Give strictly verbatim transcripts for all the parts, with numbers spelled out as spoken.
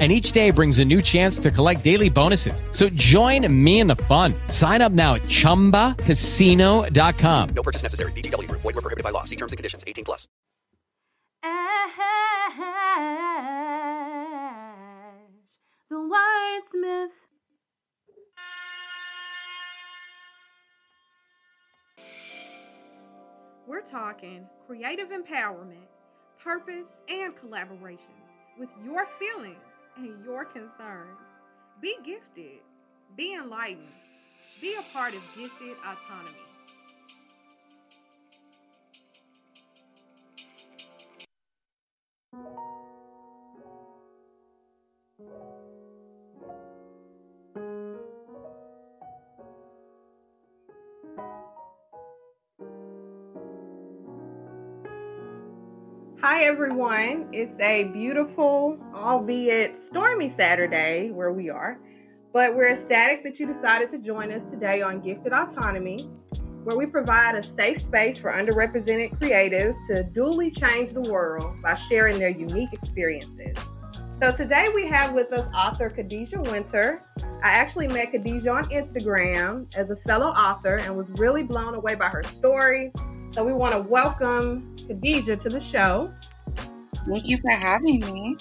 And each day brings a new chance to collect daily bonuses. So join me in the fun. Sign up now at Chumba Casino dot com. No purchase necessary. V G W. Void where prohibited by law. See terms and conditions. eighteen plus. Ash, the wordsmith. We're talking creative empowerment, purpose, and collaborations with your feelings and your concerns. Be gifted. Be enlightened. Be a part of Gifted Autonomy. Hi everyone, it's a beautiful, albeit stormy Saturday where we are, but we're ecstatic that you decided to join us today on Gifted Autonomy, where we provide a safe space for underrepresented creatives to duly change the world by sharing their unique experiences. So today we have with us author Khadijah Wynter. I actually met Khadijah on Instagram as a fellow author and was really blown away by her story. So we want to welcome Khadijah to the show. Thank you for having me.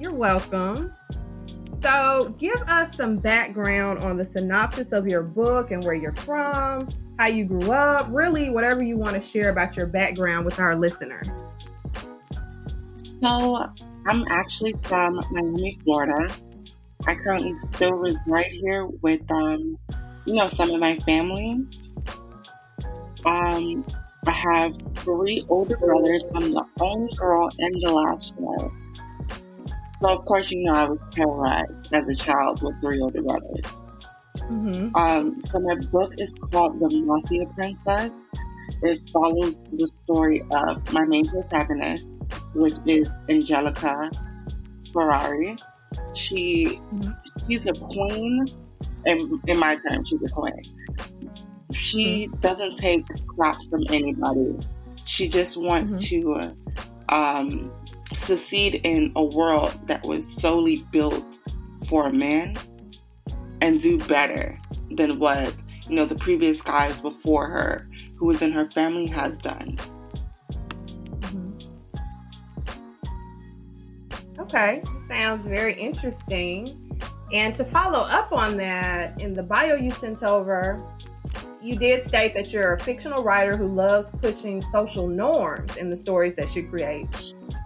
You're welcome. So give us some background on the synopsis of your book and where you're from, how you grew up, really whatever you want to share about your background with our listeners. So I'm actually from Miami, Florida. I currently still reside here with, um, you know, some of my family. Um, I have three older brothers. I'm the only girl and the last one. So, of course, you know, I was terrorized as a child with three older brothers. Mm-hmm. Um, so my book is called The Mafia Princess. It follows the story of my main protagonist, which is Angelica Ferrari. She she's a queen, and in my term, she's a queen. She mm-hmm. doesn't take crap from anybody. She just wants mm-hmm. to um, succeed in a world that was solely built for men and do better than what, you know, the previous guys before her, who was in her family, has done. Mm-hmm. Okay, sounds very interesting. And to follow up on that, in the bio you sent over, you did state that you're a fictional writer who loves pushing social norms in the stories that you create.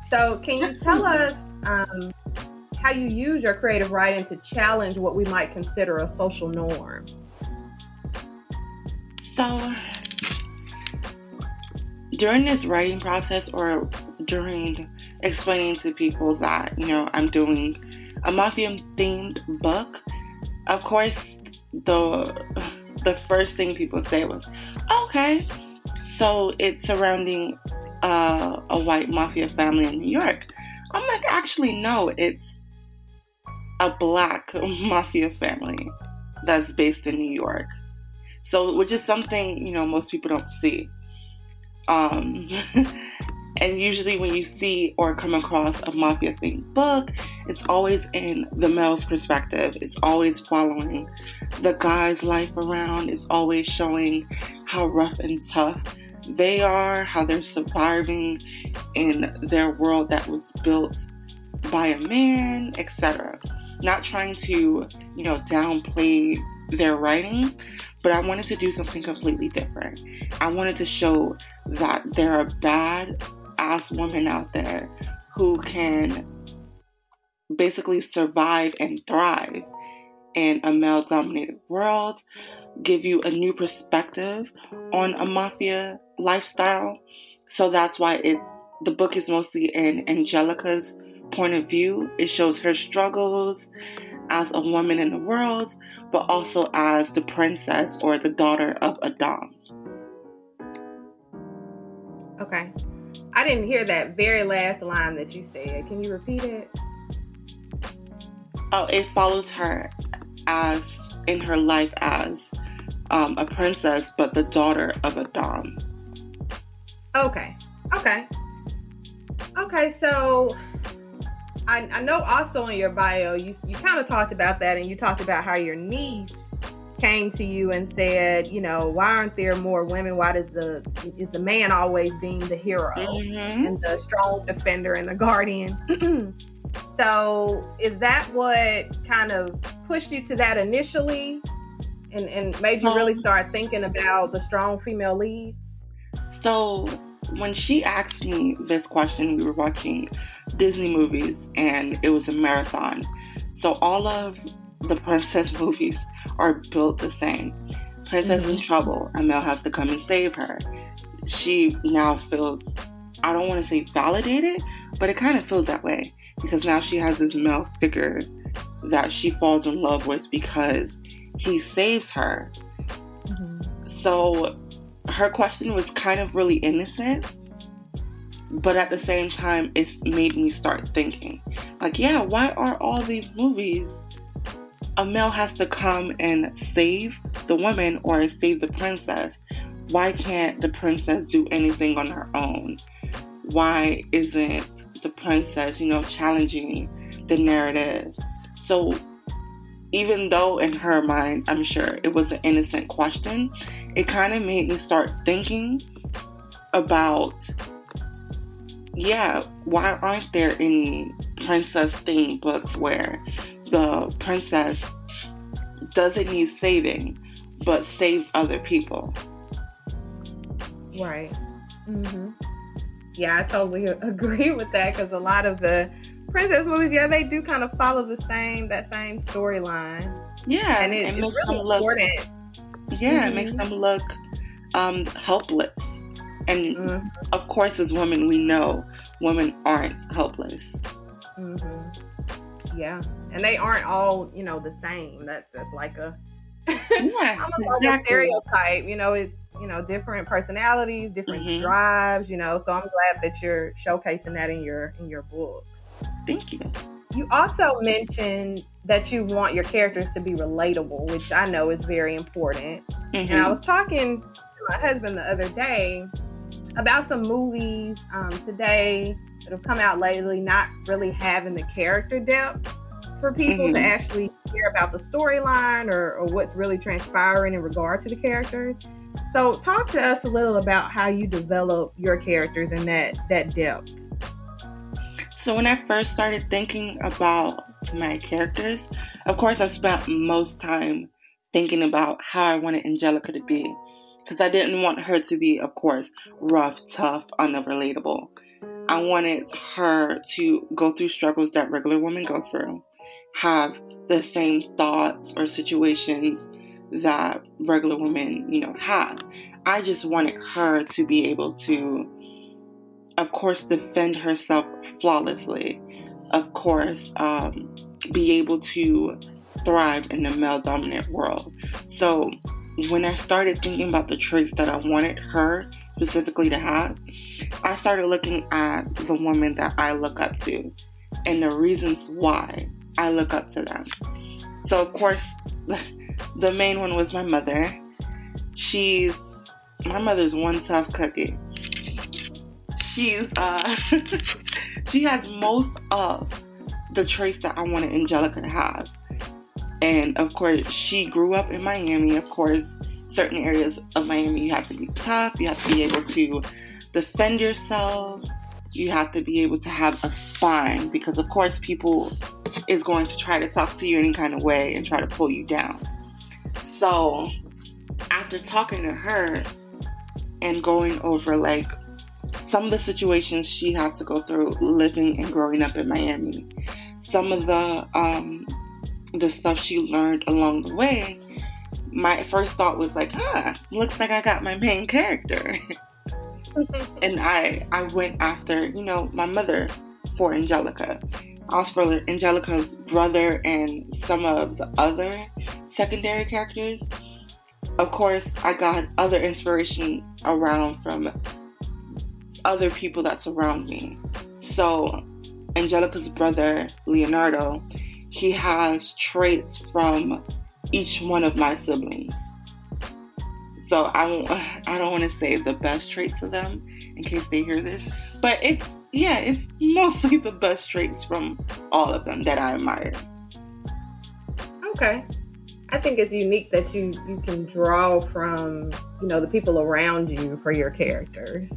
So can you tell us um, how you use your creative writing to challenge what we might consider a social norm? So during this writing process, or during explaining to people that, you know, I'm doing a mafia-themed book, of course, the... the first thing people say was, okay, so it's surrounding uh, a white mafia family in New York. I'm like, actually, no, it's a black mafia family that's based in New York. So, which is something, you know, most people don't see. Um, and usually when you see or come across a mafia-themed book, it's always in the male's perspective. It's always following the guy's life around. It's always showing how rough and tough they are, how they're surviving in their world that was built by a man, et cetera. Not trying to, you know, downplay their writing, but I wanted to do something completely different. I wanted to show that there are bad ass women out there who can basically survive and thrive in a male-dominated world, give you a new perspective on a mafia lifestyle. So that's why it's the book is mostly in Angelica's point of view. It shows her struggles as a woman in the world, but also as the princess or the daughter of a dom. Okay. I didn't hear that very last line that you said. Can you repeat it? Oh, it follows her as in her life as um, a princess, but the daughter of a dom. Okay. Okay. Okay, so I, I know also in your bio, you, you kind of talked about that, and you talked about how your niece came to you and said, you know, why aren't there more women? Why does the is the man always being the hero mm-hmm. and the strong defender and the guardian? So is that what kind of pushed you to that initially and, and made you really start thinking about the strong female leads? So when she asked me this question, we were watching Disney movies and it was a marathon. So all of the princess movies are built the same. Princess mm-hmm. in trouble. Amel has to come and save her. She now feels, I don't want to say validated, but it kind of feels that way. Because now she has this male figure that she falls in love with because he saves her. Mm-hmm. So her question was kind of really innocent, but at the same time, it's made me start thinking. Like, yeah, why are all these movies a male has to come and save the woman or save the princess? Why can't the princess do anything on her own? Why isn't the princess, you know, challenging the narrative? So even though in her mind, I'm sure it was an innocent question, it kind of made me start thinking about, yeah, why aren't there any princess themed books where the princess doesn't need saving but saves other people? Right. Mm-hmm. Yeah, I totally agree with that, because a lot of the princess movies, yeah, they do kind of follow the same, that same storyline. Yeah. And it, it it's really look, important. Yeah, mm-hmm. It makes them look um, helpless. And mm-hmm. of course, as women, we know women aren't helpless. Mm-hmm. Yeah. And they aren't all, you know, the same. That's, that's like a, yeah, almost exactly. like a stereotype, you know, it's, you know, different personalities, different mm-hmm. drives, you know, so I'm glad that you're showcasing that in your in your books. Thank you. You also mentioned that you want your characters to be relatable, which I know is very important. Mm-hmm. And I was talking to my husband the other day about some movies um, today that have come out lately not really having the character depth for people mm-hmm. to actually hear about the storyline or, or what's really transpiring in regard to the characters. So talk to us a little about how you develop your characters and that, that depth. So when I first started thinking about my characters, of course I spent most time thinking about how I wanted Angelica to be. Because I didn't want her to be, of course, rough, tough, unrelatable. I wanted her to go through struggles that regular women go through, have the same thoughts or situations that regular women, you know, have. I just wanted her to be able to, of course, defend herself flawlessly. Of course, um, be able to thrive in the male-dominant world. So when I started thinking about the traits that I wanted her specifically to have, I started looking at the woman that I look up to and the reasons why I look up to them. So, of course, the main one was my mother. She's, my mother's one tough cookie. She's, uh, she has most of the traits that I wanted Angelica to have. And of course, she grew up in Miami. Of course, certain areas of Miami, you have to be tough. You have to be able to defend yourself. You have to be able to have a spine because, of course, people is going to try to talk to you any kind of way and try to pull you down. So after talking to her and going over like some of the situations she had to go through living and growing up in Miami, some of the um, the stuff she learned along the way, my first thought was like, huh, looks like I got my main character. And I, I went after, you know, my mother for Angelica. Also, Angelica's brother and some of the other secondary characters. Of course, I got other inspiration around from other people that surround me. So Angelica's brother, Leonardo, he has traits from each one of my siblings. So I, I don't want to say the best traits of them in case they hear this, but it's, yeah, it's mostly the best traits from all of them that I admire. Okay. I think it's unique that you, you can draw from, you know, the people around you for your characters.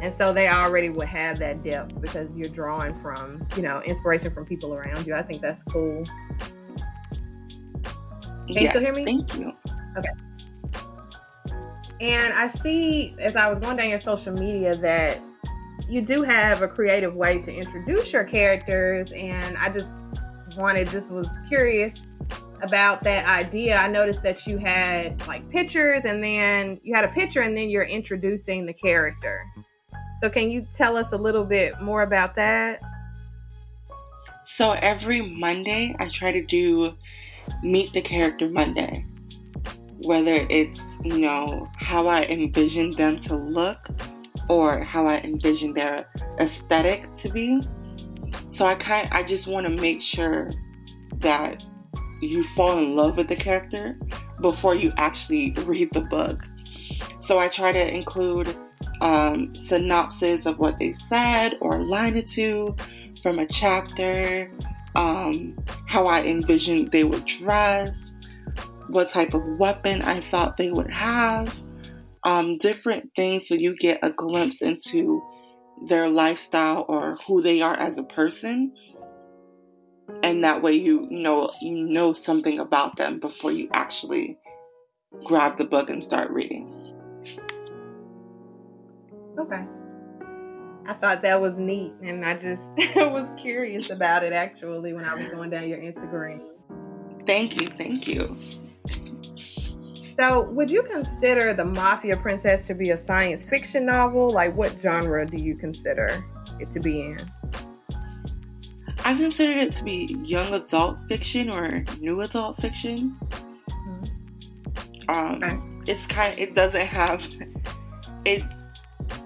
And so they already would have that depth because you're drawing from, you know, inspiration from people around you. I think that's cool. Can yes, you still hear me? Thank you. Okay. And I see, as I was going down your social media, that you do have a creative way to introduce your characters. And I just wanted, just was curious about that idea. I noticed that you had like pictures and then you had a picture and then you're introducing the character. So can you tell us a little bit more about that? So every Monday, I try to do Meet the Character Monday. Whether it's, you know, how I envision them to look or how I envision their aesthetic to be. So I kind of, I just want to make sure that you fall in love with the character before you actually read the book. So I try to include um, synopses of what they said or a line or two from a chapter, um, how I envisioned they would dress, what type of weapon I thought they would have, um, different things so you get a glimpse into their lifestyle or who they are as a person. And that way you know you know something about them before you actually grab the book and start reading. Okay. I thought that was neat, and I just was curious about it actually when I was going down your Instagram. Thank you, thank you. So, would you consider The Mafia Princess to be a science fiction novel? Like, what genre do you consider it to be in? I consider it to be young adult fiction or new adult fiction. Mm-hmm. Um, okay. It's kind of, it doesn't have, it's,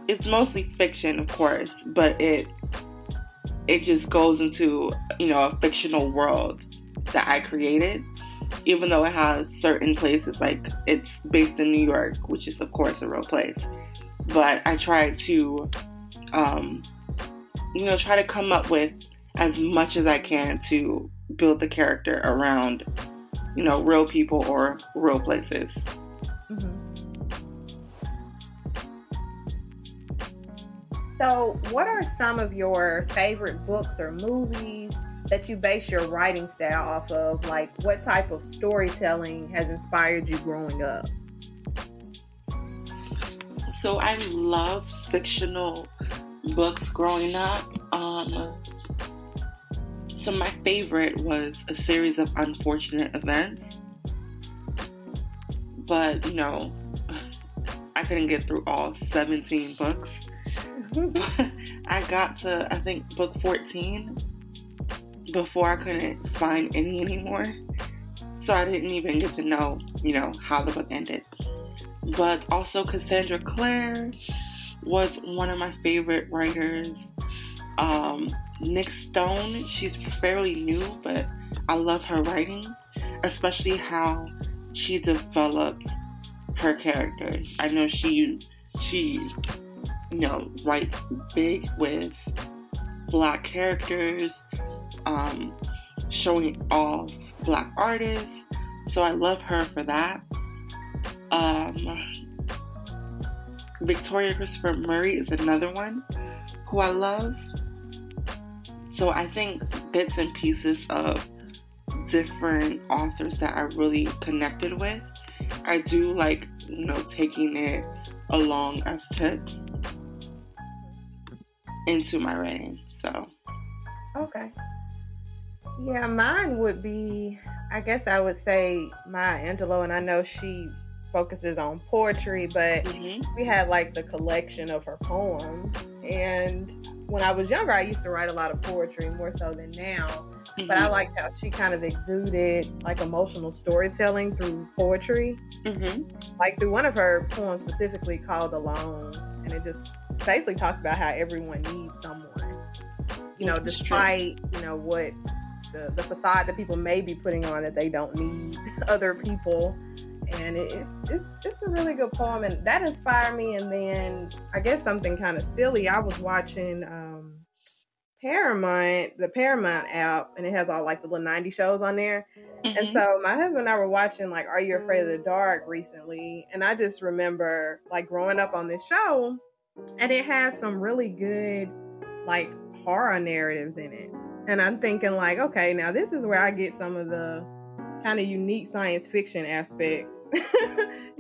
it's mostly fiction, of course, but it, it just goes into, you know, a fictional world that I created. Even though it has certain places, like it's based in New York, which is of course a real place, but I try to, um, you know, try to come up with as much as I can to build the character around, you know, real people or real places. Mm-hmm. So, what are some of your favorite books or movies that you base your writing style off of? Like, what type of storytelling has inspired you growing up? So I loved fictional books growing up. Um, so my favorite was A Series of Unfortunate Events. But, you know, I couldn't get through all seventeen books. I got to, I think, book fourteen. Before I couldn't find any anymore, so I didn't even get to know, you know, how the book ended. But also Cassandra Clare was one of my favorite writers. Um, Nick Stone, she's fairly new, but I love her writing, especially how she developed her characters. I know she, she, you know, writes big with Black characters, um, showing all Black artists. So I love her for that. Um, Victoria Christopher Murray is another one who I love. So I think bits and pieces of different authors that I really connected with. I do like, you know, taking it along as tips into my writing. So. Okay. Yeah, mine would be, I guess I would say Maya Angelou, and I know she focuses on poetry, but mm-hmm. we had like the collection of her poems. And when I was younger, I used to write a lot of poetry, more so than now. Mm-hmm. But I liked how she kind of exuded like emotional storytelling through poetry. Mm-hmm. Like through one of her poems specifically called Alone. And it just basically talks about how everyone needs someone, you know, it's despite, true. you know, what the, the facade that people may be putting on that they don't need other people. And it, it's, it's it's a really good poem, and that inspired me. And then I guess something kind of silly. I was watching um, Paramount, the Paramount app, and it has all like the little nineties shows on there. Mm-hmm. And so my husband and I were watching like Are You Afraid of the Dark recently, and I just remember like growing up on this show, and it has some really good like horror narratives in it. And I'm thinking like, okay, now this is where I get some of the kind of unique science fiction aspects in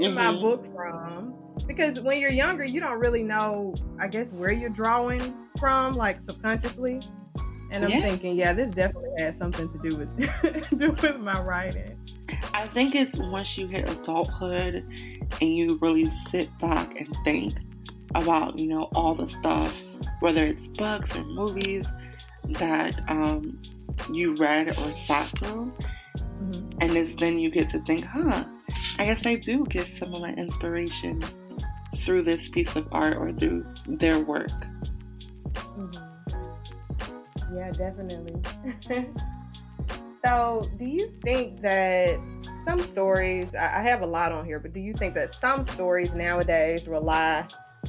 mm-hmm. my book from, because when you're younger you don't really know, I guess, where you're drawing from, like subconsciously, and I'm yeah. thinking yeah this definitely has something to do with do with my writing. I think it's once you hit adulthood and you really sit back and think about, you know, all the stuff, whether it's books or movies that um you read or sat through. And it's then you get to think, huh, I guess I do get some of my inspiration through this piece of art or through their work. Mm-hmm. Yeah, definitely. So do you think that some stories, I have a lot on here, but do you think that some stories nowadays rely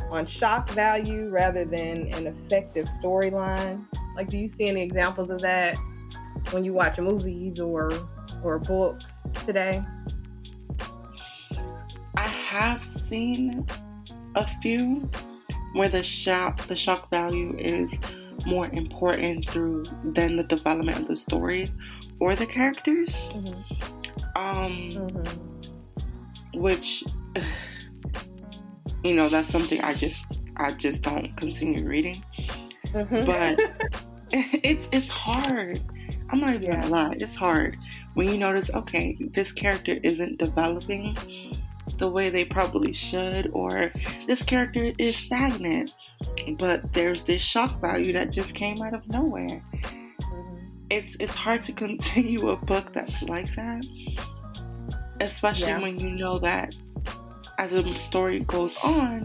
on shock value rather than an effective storyline? Like, do you see any examples of that when you watch movies or or books today? I have seen a few where the shock the shock value is more important through than the development of the story or the characters. Mm-hmm. Um, mm-hmm. Which, you know, that's something I just I just don't continue reading. Mm-hmm. But it's it's hard. I'm not even gonna lie, it's hard when you notice, okay, this character isn't developing the way they probably should, or this character is stagnant, but there's this shock value that just came out of nowhere. Mm-hmm. It's it's hard to continue a book that's like that, especially yeah. when you know that as the story goes on,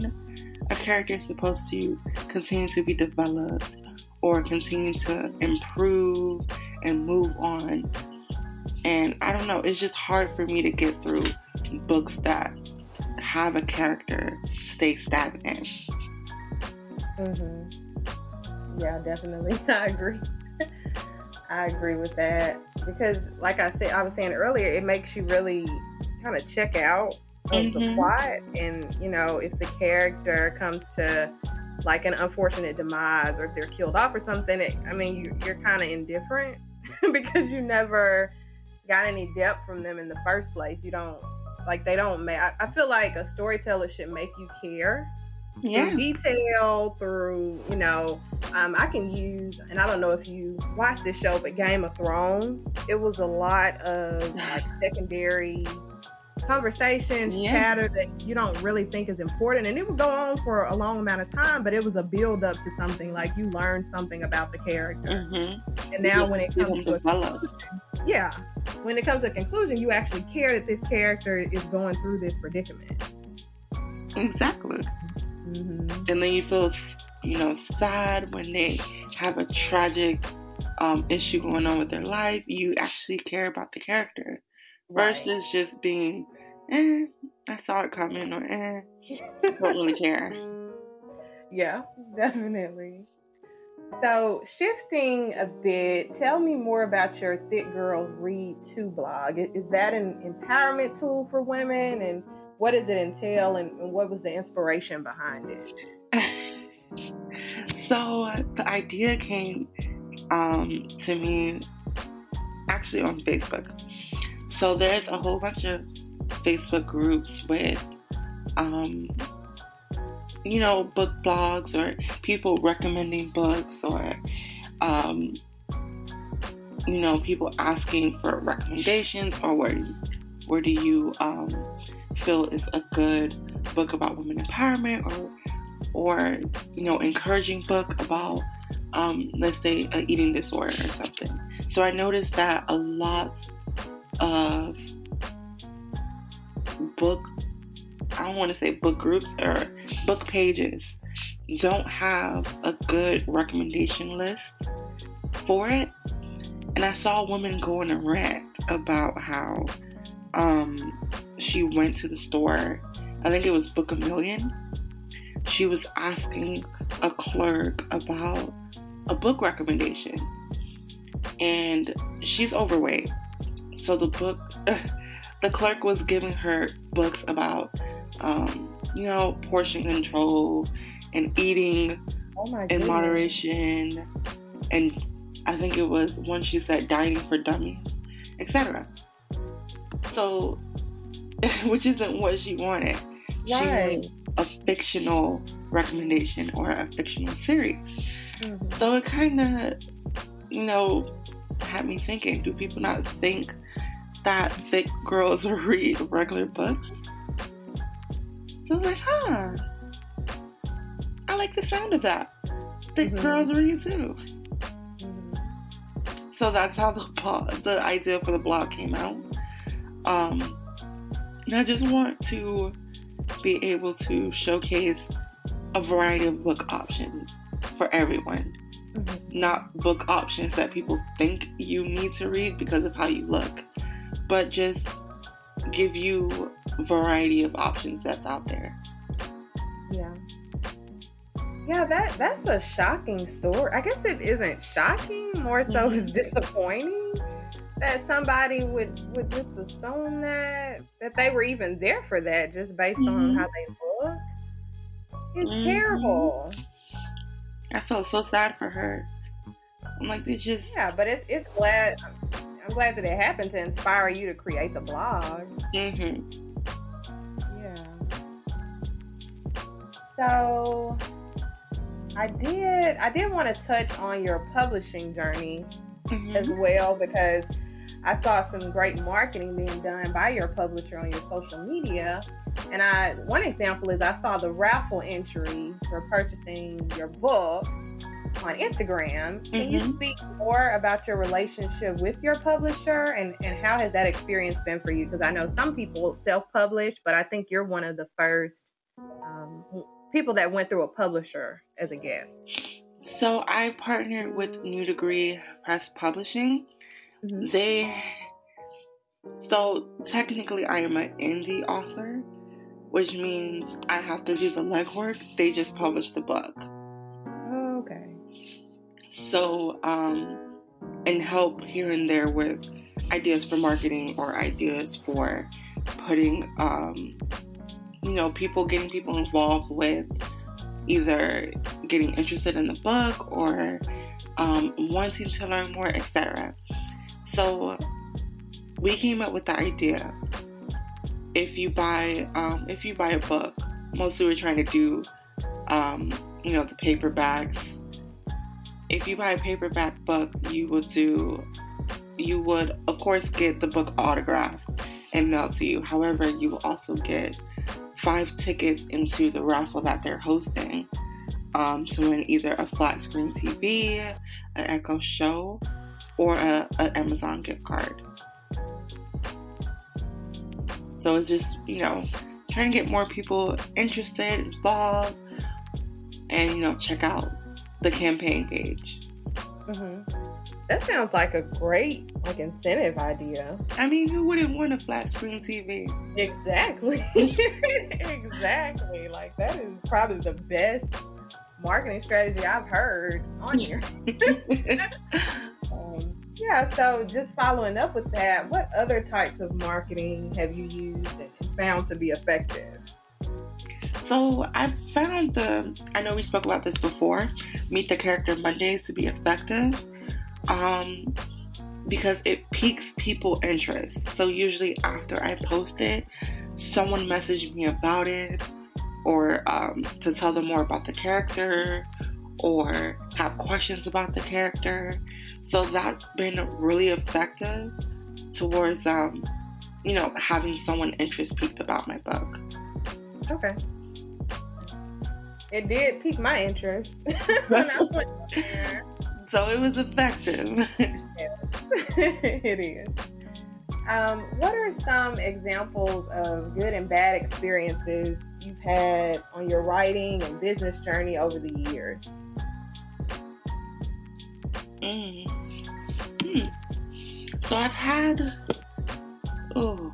a character is supposed to continue to be developed or continue to improve and move on. And I don't know, it's just hard for me to get through books that have a character stay stagnant. Mm-hmm. Yeah, definitely. I agree. I agree with that, because like I said, I was saying earlier, it makes you really kind of check out of mm-hmm. the plot. And you know, if the character comes to like an unfortunate demise, or if they're killed off or something, it, I mean, you, you're kind of indifferent because you never got any depth from them in the first place. You don't, like, they don't make, I, I feel like a storyteller should make you care. Yeah. Through detail, through, you know, um, I can use, and I don't know if you watch this show, but Game of Thrones, it was a lot of like secondary conversations, yeah. chatter that you don't really think is important, and it would go on for a long amount of time, but it was a build up to something, like you learned something about the character. Mm-hmm. And now yeah, when it comes to a yeah when it comes to a conclusion, you actually care that this character is going through this predicament. Exactly. Mm-hmm. And then you feel, you know, sad when they have a tragic um issue going on with their life. You actually care about the character. Versus just being, eh, I saw it coming, or eh, don't really care. Yeah, definitely. So, shifting a bit, tell me more about your Thick Girls Read Too blog. Is that an empowerment tool for women? And what does it entail? And what was the inspiration behind it? So, uh, the idea came um, to me actually on Facebook. So there's a whole bunch of Facebook groups with, um, you know, book blogs or people recommending books, or, um, you know, people asking for recommendations, or where, where do you um, feel is a good book about women empowerment, or, or you know, encouraging book about, um, let's say, an eating disorder or something. So I noticed that a lot of book, I don't want to say book groups or book pages don't have a good recommendation list for it. And I saw a woman go on a rant about how um, she went to the store, I think it was Book a Million. She was asking a clerk about a book recommendation. And she's overweight. So the book, the clerk was giving her books about, um, you know, portion control and eating oh my in goodness. moderation. And I think it was one she said, Dining for Dummies, et cetera. So, which isn't what she wanted. Yes. She wanted a fictional recommendation or a fictional series. Mm-hmm. So it kind of, you know, had me thinking, do people not think that thick girls read regular books? So I was like, huh, I like the sound of that. Thick mm-hmm. girls read too. Mm-hmm. So that's how the the idea for the blog came out. Um, and I just want to be able to showcase a variety of book options for everyone. Mm-hmm. Not book options that people think you need to read because of how you look, but just give you a variety of options that's out there. Yeah. Yeah, that, that's a shocking story. I guess it isn't shocking, more so mm-hmm. it's disappointing that somebody would, would just assume that, that they were even there for that just based mm-hmm. on how they look. It's mm-hmm. terrible. I felt so sad for her. I'm like, it's just... Yeah, but it's it's glad... I'm glad that it happened to inspire you to create the blog. Mm-hmm. Yeah. So, I did... I did want to touch on your publishing journey mm-hmm. as well, because I saw some great marketing being done by your publisher on your social media. And I, one example is I saw the raffle entry for purchasing your book on Instagram. Mm-hmm. Can you speak more about your relationship with your publisher and, and how has that experience been for you? Because I know some people self-publish, but I think you're one of the first um, people that went through a publisher as a guest. So I partnered with New Degree Press Publishing. Mm-hmm. They, so technically I am an indie author, which means I have to do the legwork. They just publish the book. Okay. So, um, and help here and there with ideas for marketing or ideas for putting, um, you know, people, getting people involved with either getting interested in the book or um, wanting to learn more, et cetera. So we came up with the idea. If you buy, um, if you buy a book, mostly we're trying to do, um, you know, the paperbacks. If you buy a paperback book, you will do, you would of course get the book autographed and mailed to you. However, you will also get five tickets into the raffle that they're hosting um, to win either a flat screen T V, an Echo Show, or a, a Amazon gift card. So it's just, you know, trying to get more people interested, involved, and, you know, check out the campaign page. Mm-hmm. That sounds like a great, like, incentive idea. I mean, who wouldn't want a flat screen T V? Exactly. Exactly. Like, that is probably the best marketing strategy I've heard on here. um, yeah, so just following up with that, what other types of marketing have you used and found to be effective? So I found the, I know we spoke about this before, Meet the Character Mondays to be effective um, because it piques people's interest. So usually after I post it, someone messaged me about it, or um, to tell them more about the character, or have questions about the character. So that's been really effective towards, um, you know, having someone interest piqued about my book. Okay. It did pique my interest when I went there. So it was effective. Yes. It is. Um, what are some examples of good and bad experiences you've had on your writing and business journey over the years? Mm. Hmm. So I've had oh,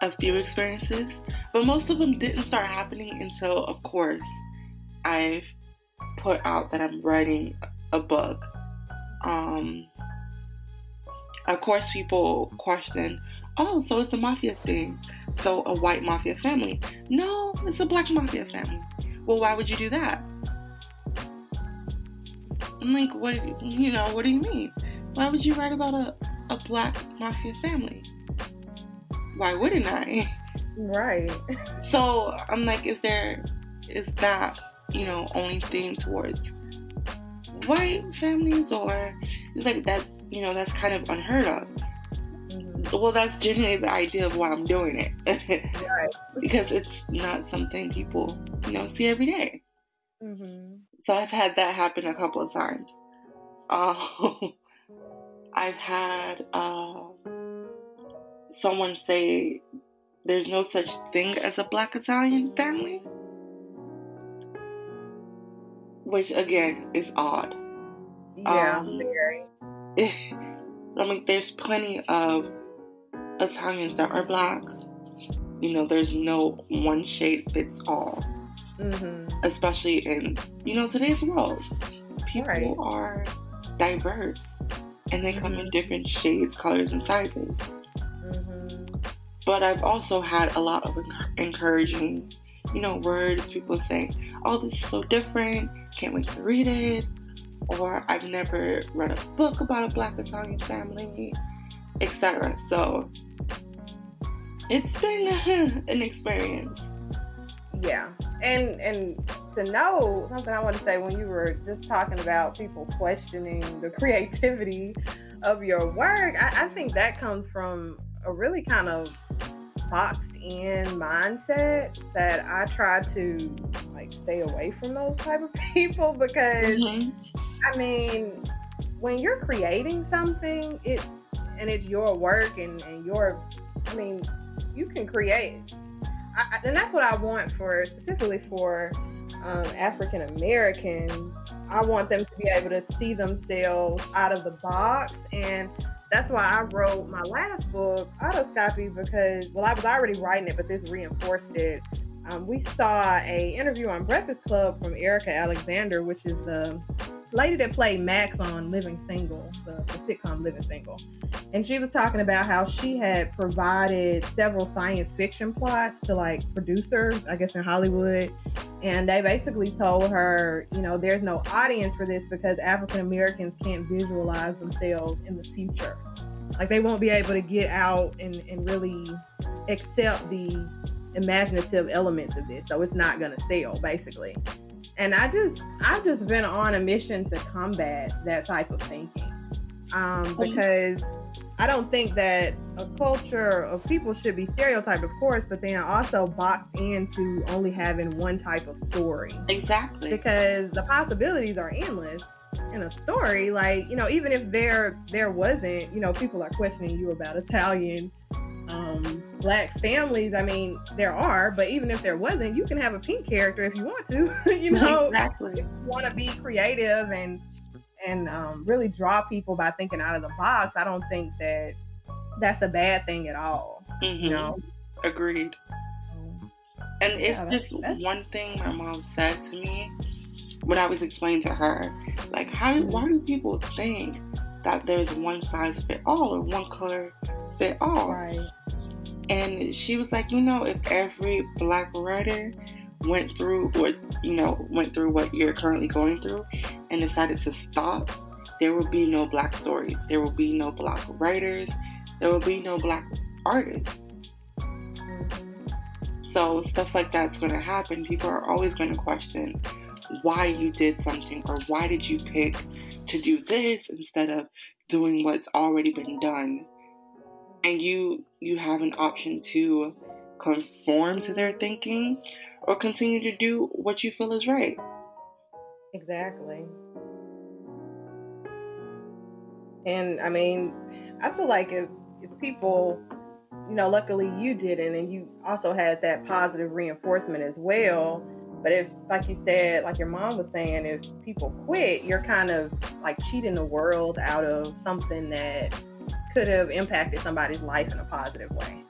a few experiences, but most of them didn't start happening until, of course, I've put out that I'm writing a book. Um, of course, people question, oh, so it's a mafia thing. So a white mafia family. No, it's a black mafia family. Well, why would you do that? I'm like, what, you know, what do you mean? Why would you write about a, a black mafia family? Why wouldn't I? Right. So I'm like, is there, is that, you know, only thing towards white families? Or it's like, that's, you know, that's kind of unheard of. Mm-hmm. Well, that's generally the idea of why I'm doing it. Right. Because it's not something people, you know, see every day. Mm-hmm. So I've had that happen a couple of times. Um, I've had uh, someone say there's no such thing as a black Italian family, which again is odd. Yeah, um, very. I mean, there's plenty of Italians that are black. You know, there's no one shade fits all. Mm-hmm. Especially in, you know, today's world. People right. are diverse, and they mm-hmm. come in different shades, colors, and sizes. Mm-hmm. But I've also had a lot of encouraging, you know, words. People saying, oh, this is so different, can't wait to read it. Or I've never read a book about a black Italian family, et cetera. So it's been an experience. Yeah. And and to know, something I want to say, when you were just talking about people questioning the creativity of your work, I, I think that comes from a really kind of boxed in mindset that I try to like stay away from those type of people, because mm-hmm. I mean, when you're creating something, it's and it's your work and, and your, I mean, you can create. I, and that's what I want for, specifically for um, African Americans. I want them to be able to see themselves out of the box. And that's why I wrote my last book, Autoscopy, because, well, I was already writing it, but this reinforced it. Um, we saw a interview on Breakfast Club from Erica Alexander, which is the lady that played Max on Living Single, the, the sitcom Living Single. And she was talking about how she had provided several science fiction plots to like producers, I guess in Hollywood. And they basically told her, you know, there's no audience for this because African Americans can't visualize themselves in the future. Like they won't be able to get out and, and really accept the imaginative elements of this. So it's not going to sell, basically. And I just, I've just been on a mission to combat that type of thinking, um, because I don't think that a culture of people should be stereotyped, of course, but then also boxed into only having one type of story. Exactly. Because the possibilities are endless in a story. Like, you know, even if there, there wasn't, you know, people are questioning you about Italian um black families. I mean, there are, but even if there wasn't, you can have a pink character if you want to. You know, exactly. If you want to be creative and and um really draw people by thinking out of the box, I don't think that that's a bad thing at all. Mm-hmm. You know, agreed. Um, and yeah, it's just that's... one thing my mom said to me when I was explaining to her, like, how why do people think that there's one size fit all or one color fit all? Right. And she was like, you know, if every black writer went through what, you know, went through what you're currently going through and decided to stop, there will be no black stories. There will be no black writers. There will be no black artists. So stuff like that's going to happen. People are always going to question why you did something, or why did you pick to do this instead of doing what's already been done. And you you have an option to conform to their thinking or continue to do what you feel is right. Exactly. And I mean, I feel like if, if people you know, luckily you didn't, and you also had that positive reinforcement as well. But if, like you said, like your mom was saying, if people quit, you're kind of like cheating the world out of something that could have impacted somebody's life in a positive way.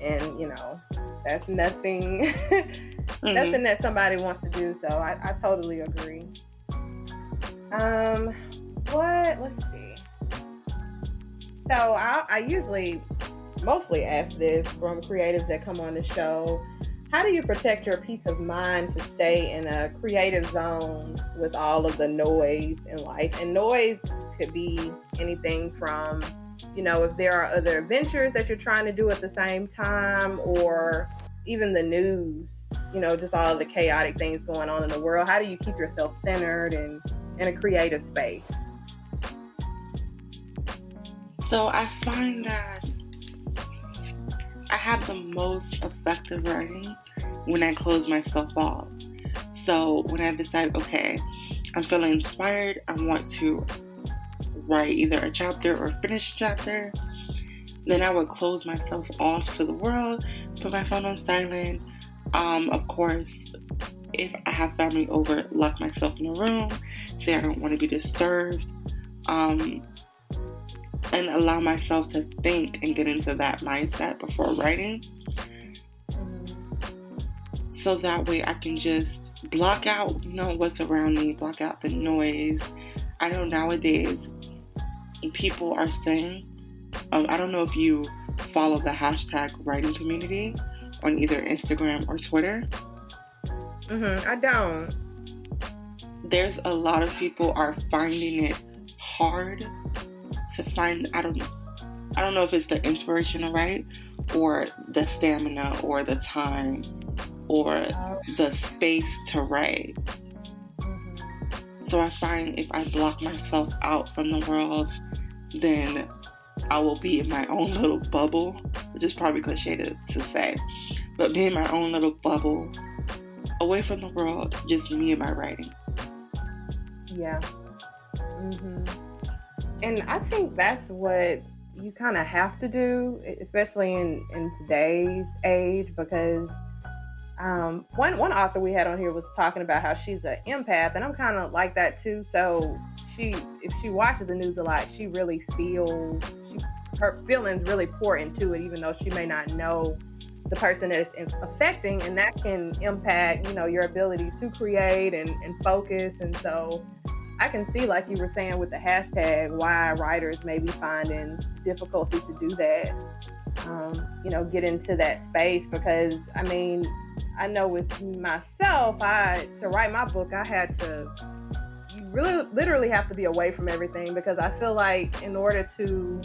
And, you know, that's nothing, mm-hmm. nothing that somebody wants to do. So I, I totally agree. Um, what, let's see. So I, I usually mostly ask this from creatives that come on the show. How do you protect your peace of mind to stay in a creative zone with all of the noise in life? And noise could be anything from, you know, if there are other ventures that you're trying to do at the same time, or even the news, you know, just all of the chaotic things going on in the world. How do you keep yourself centered and in a creative space? So I find that I have the most effective writing when I close myself off. So when I decide, okay, I'm feeling inspired, I want to write either a chapter or finish a chapter, then I would close myself off to the world, put my phone on silent. Um, of course, if I have family over, lock myself in a room, say I don't want to be disturbed, um, and allow myself to think and get into that mindset before writing. So that way I can just block out, you know, what's around me, block out the noise. I know nowadays people are saying, um, I don't know if you follow the hashtag writing community on either Instagram or Twitter. Mm-hmm. I don't. There's a lot of people are finding it hard to find, I don't, I don't know if it's the inspiration to write, or the stamina, or the time, or the space to write. So I find if I block myself out from the world, then I will be in my own little bubble, which is probably cliche to, to say, but be in my own little bubble, away from the world, just me and my writing. Yeah. Mm-hmm. And I think that's what you kind of have to do, especially in, in today's age, because um, one, one author we had on here was talking about how she's an empath, and I'm kind of like that too. So she, if she watches the news a lot, she really feels, she, her feelings really pour into it, even though she may not know the person that it's affecting, and that can impact, you know, your ability to create and, and focus. And so I can see, like you were saying with the hashtag, why writers may be finding difficulty to do that, um, you know, get into that space. Because, I mean, I know with myself, I to write my book, I had to, you really literally have to be away from everything, because I feel like in order to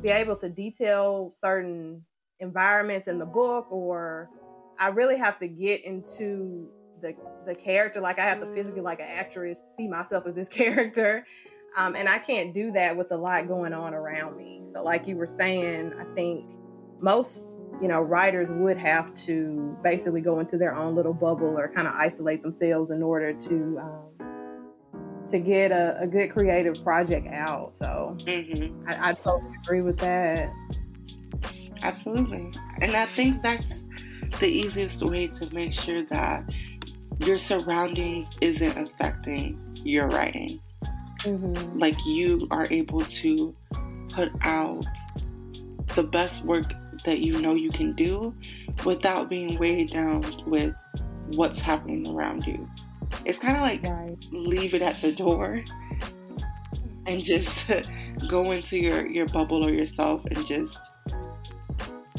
be able to detail certain environments in the book, or I really have to get into the the character, like I have to physically, like an actress, see myself as this character, um, and I can't do that with a lot going on around me. So like you were saying, I think most, you know, writers would have to basically go into their own little bubble or kind of isolate themselves in order to um, to get a, a good creative project out. So mm-hmm. I, I totally agree with that. Absolutely. And I think that's the easiest way to make sure that your surroundings isn't affecting your writing. Mm-hmm. Like you are able to put out the best work that you know you can do without being weighed down with what's happening around you. It's kind of like Right. Leave it at the door and just go into your, your bubble or yourself and just,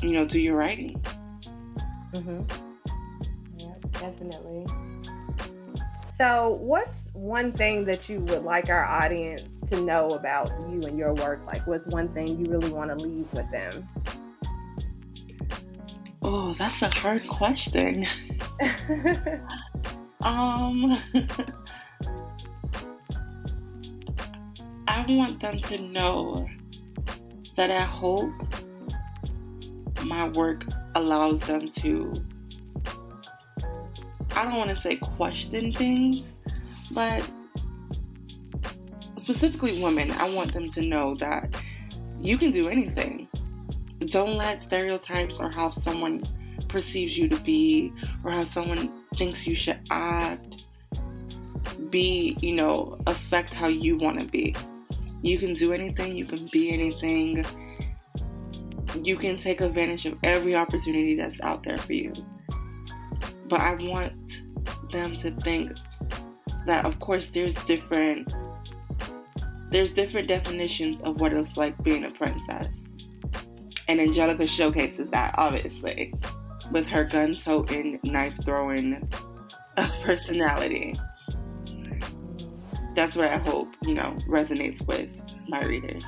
you know, do your writing. Mm-hmm. Yeah, definitely. So what's one thing that you would like our audience to know about you and your work? Like, what's one thing you really want to leave with them? Oh, that's a hard question. um, I want them to know that I hope my work allows them to, I don't want to say question things, but specifically women, I want them to know that you can do anything. Don't let stereotypes or how someone perceives you to be or how someone thinks you should act be, you know, affect how you want to be. You can do anything. You can be anything. You can take advantage of every opportunity that's out there for you. But I want them to think that, of course, there's different, there's different definitions of what it's like being a princess. And Angelica showcases that, obviously, with her gun-toting, knife-throwing personality. That's what I hope, you know, resonates with my readers.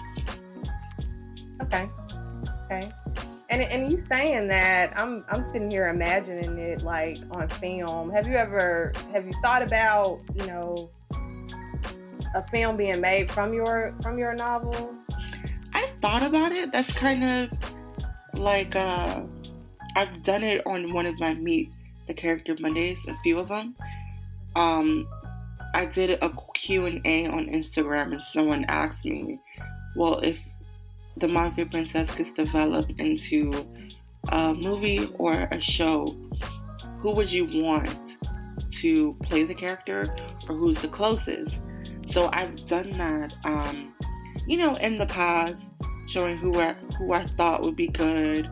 Okay. Okay. And and you saying that, I'm I'm sitting here imagining it like on film. Have you ever have you thought about, you know, a film being made from your from your novel? I've thought about it. That's kind of like uh, I've done it on one of my Meet the Character Mondays, a few of them. Um, I did a Q and A on Instagram, and someone asked me, well, if The Mafia Princess gets developed into a movie or a show, who would you want to play the character, or who's the closest? So I've done that, um, you know, in the past, showing who I, who I thought would be good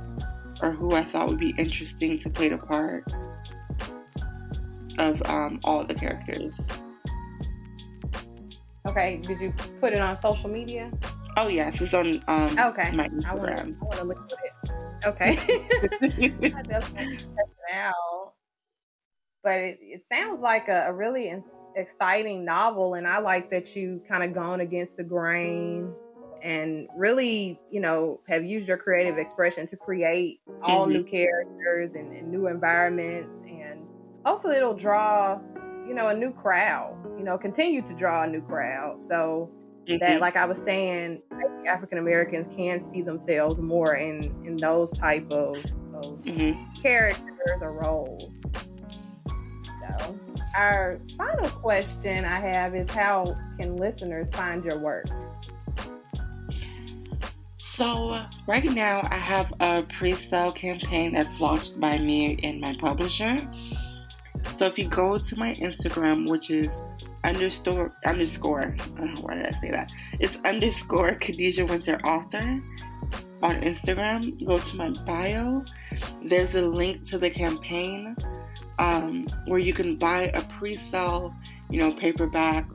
or who I thought would be interesting to play the part of um, all the characters. Okay, did you put it on social media? Oh, yes, it's on um, okay. my Instagram. I want to look at it. Okay. I definitely check it out. But it, it sounds like a, a really in- exciting novel, and I like that you kind of gone against the grain and really, you know, have used your creative expression to create all mm-hmm. new characters and, and new environments, and hopefully it'll draw, you know, a new crowd, you know, continue to draw a new crowd. So mm-hmm. that, like I was saying, African Americans can see themselves more in, in those type of, of mm-hmm. characters or roles. So our final question I have is, how can listeners find your work? So right now I have a pre-sale campaign that's launched by me and my publisher. So if you go to my Instagram, which is underscore, underscore, why did I say that? It's underscore Khadijah Wynter Author on Instagram. Go to my bio. There's a link to the campaign um, where you can buy a pre-sale, you know, paperback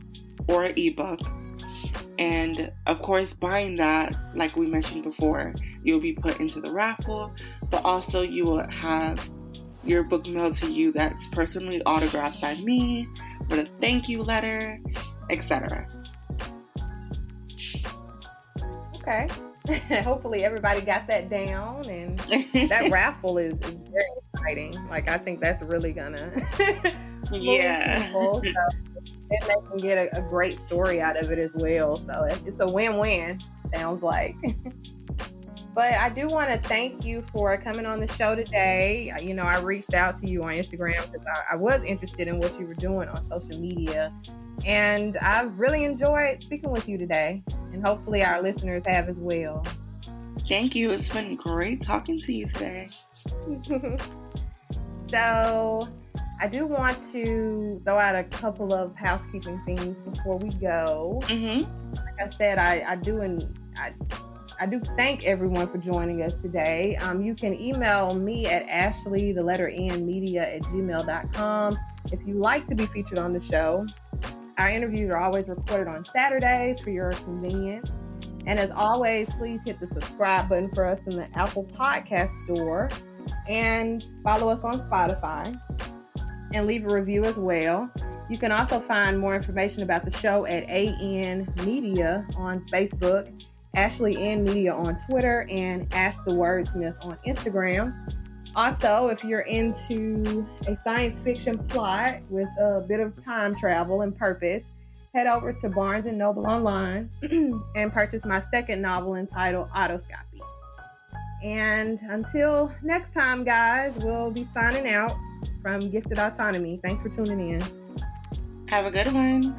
or ebook. And of course, buying that, like we mentioned before, you'll be put into the raffle, but also you will have your book mailed to you that's personally autographed by me with a thank you letter, et cetera. Okay. Hopefully everybody got that down, and that raffle is, is very exciting. Like, I think that's really gonna yeah. people, so, and they can get a, a great story out of it as well. So it, it's a win-win, sounds like. But I do want to thank you for coming on the show today. You know, I reached out to you on Instagram because I, I was interested in what you were doing on social media. And I've really enjoyed speaking with you today. And hopefully our listeners have as well. Thank you. It's been great talking to you today. So I do want to throw out a couple of housekeeping things before we go. Mm-hmm. Like I said, I, I do... and I. I do thank everyone for joining us today. Um, you can email me at Ashley, the letter N, media at gmail dot com if you like to be featured on the show. Our interviews are always recorded on Saturdays for your convenience. And as always, please hit the subscribe button for us in the Apple Podcast Store, and follow us on Spotify, and leave a review as well. You can also find more information about the show at A N Media on Facebook, Ashley N Media on Twitter, and Ash the Wordsmith on Instagram. Also, if you're into a science fiction plot with a bit of time travel and purpose, head over to Barnes and Noble online and purchase my second novel entitled Autoscopy. And until next time, guys, we'll be signing out from Gifted Autonomy. Thanks for tuning in. Have a good one.